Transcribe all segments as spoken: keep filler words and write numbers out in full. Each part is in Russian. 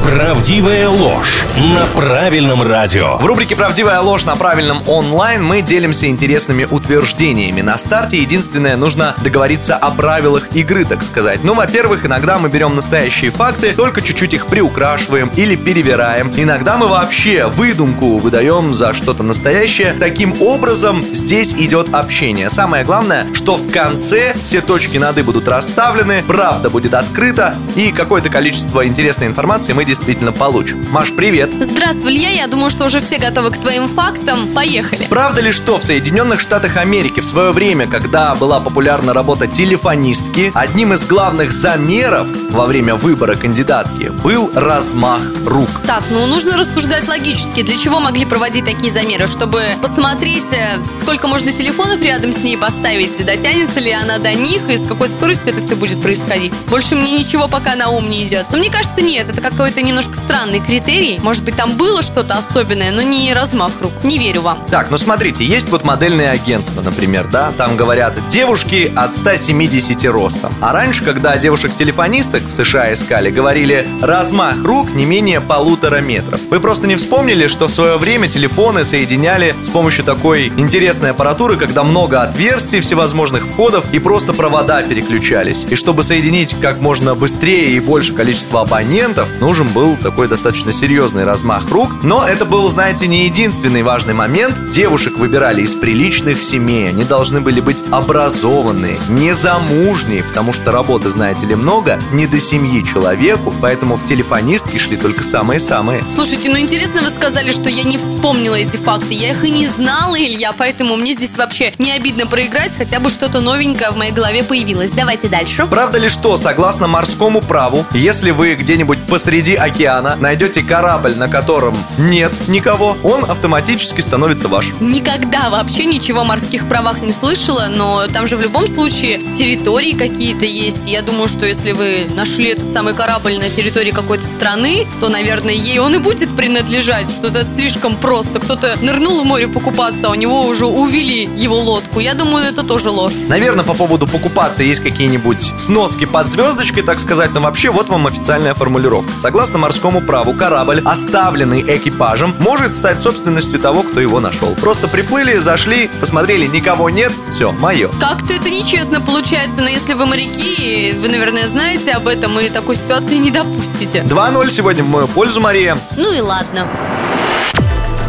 Правдивая ложь на правильном радио. В рубрике «Правдивая ложь на правильном онлайн» мы делимся интересными утверждениями. На старте единственное, нужно договориться о правилах игры, так сказать. Ну, во-первых, иногда мы берем настоящие факты, только чуть-чуть их приукрашиваем или перевираем. Иногда мы вообще выдумку выдаем за что-то настоящее. Таким образом, здесь идет общение. Самое главное, что в конце все точки над «и» будут расставлены, правда будет открыта, и какое-то количество интересной информации мы действительно получим. Маш, привет! Здравствуй, Илья, я думаю, что уже все готовы к твоим фактам. Поехали! Правда ли, что в Соединенных Штатах Америки в свое время, когда была популярна работа телефонистки, одним из главных замеров во время выбора кандидатки был размах рук? Так, ну нужно рассуждать логически. Для чего могли проводить такие замеры? Чтобы посмотреть, сколько можно телефонов рядом с ней поставить, дотянется ли она до них и с какой скоростью это все будет происходить. Больше мне ничего пока на ум не идет. Но мне кажется, нет, это какое-то немножко странный критерий. Может быть, там было что-то особенное, но не размах рук. Не верю вам. Так, ну смотрите, есть вот модельные агентства, например, да? Там говорят, девушки от ста семидесяти ростом. А раньше, когда девушек-телефонисток в США искали, говорили, размах рук не менее полутора метров. Вы просто не вспомнили, что в свое время телефоны соединяли с помощью такой интересной аппаратуры, когда много отверстий, всевозможных входов, и просто провода переключались. И чтобы соединить как можно быстрее и больше количество абонентов, нужен был такой достаточно серьезный размах рук. Но это был, знаете, не единственный важный момент. Девушек выбирали из приличных семей. Они должны были быть образованные, незамужние, потому что работы, знаете ли, много, не до семьи человеку. Поэтому в телефонистки шли только самые-самые. Слушайте, ну интересно вы сказали, что я не вспомнила эти факты. Я их и не знала, Илья, поэтому мне здесь вообще не обидно проиграть. Хотя бы что-то новенькое в моей голове появилось. Давайте дальше. Правда ли, что, согласно морскому праву, если вы где-нибудь посреди океана найдете корабль, на котором нет никого, он автоматически становится ваш? Никогда вообще ничего о морских правах не слышала, но там же в любом случае территории какие-то есть. Я думаю, что если вы нашли этот самый корабль на территории какой-то страны, то, наверное, ей он и будет принадлежать. Что-то слишком просто. Кто-то нырнул в море покупаться, а у него уже увели его лодку. Я думаю, это тоже ложь. Наверное, по поводу покупаться есть какие-нибудь сноски под звездочкой, так сказать, но вообще вот вам официальная формулировка. Согласно морскому праву, корабль, оставленный экипажем, может стать собственностью того, кто его нашел. Просто приплыли, зашли, посмотрели, никого нет, все, мое. Как-то это нечестно получается, но если вы моряки, вы, наверное, знаете об этом и такой ситуации не допустите. два ноль сегодня в мою пользу, Мария. Ну и ладно.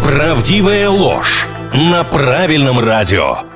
Правдивая ложь на правильном радио.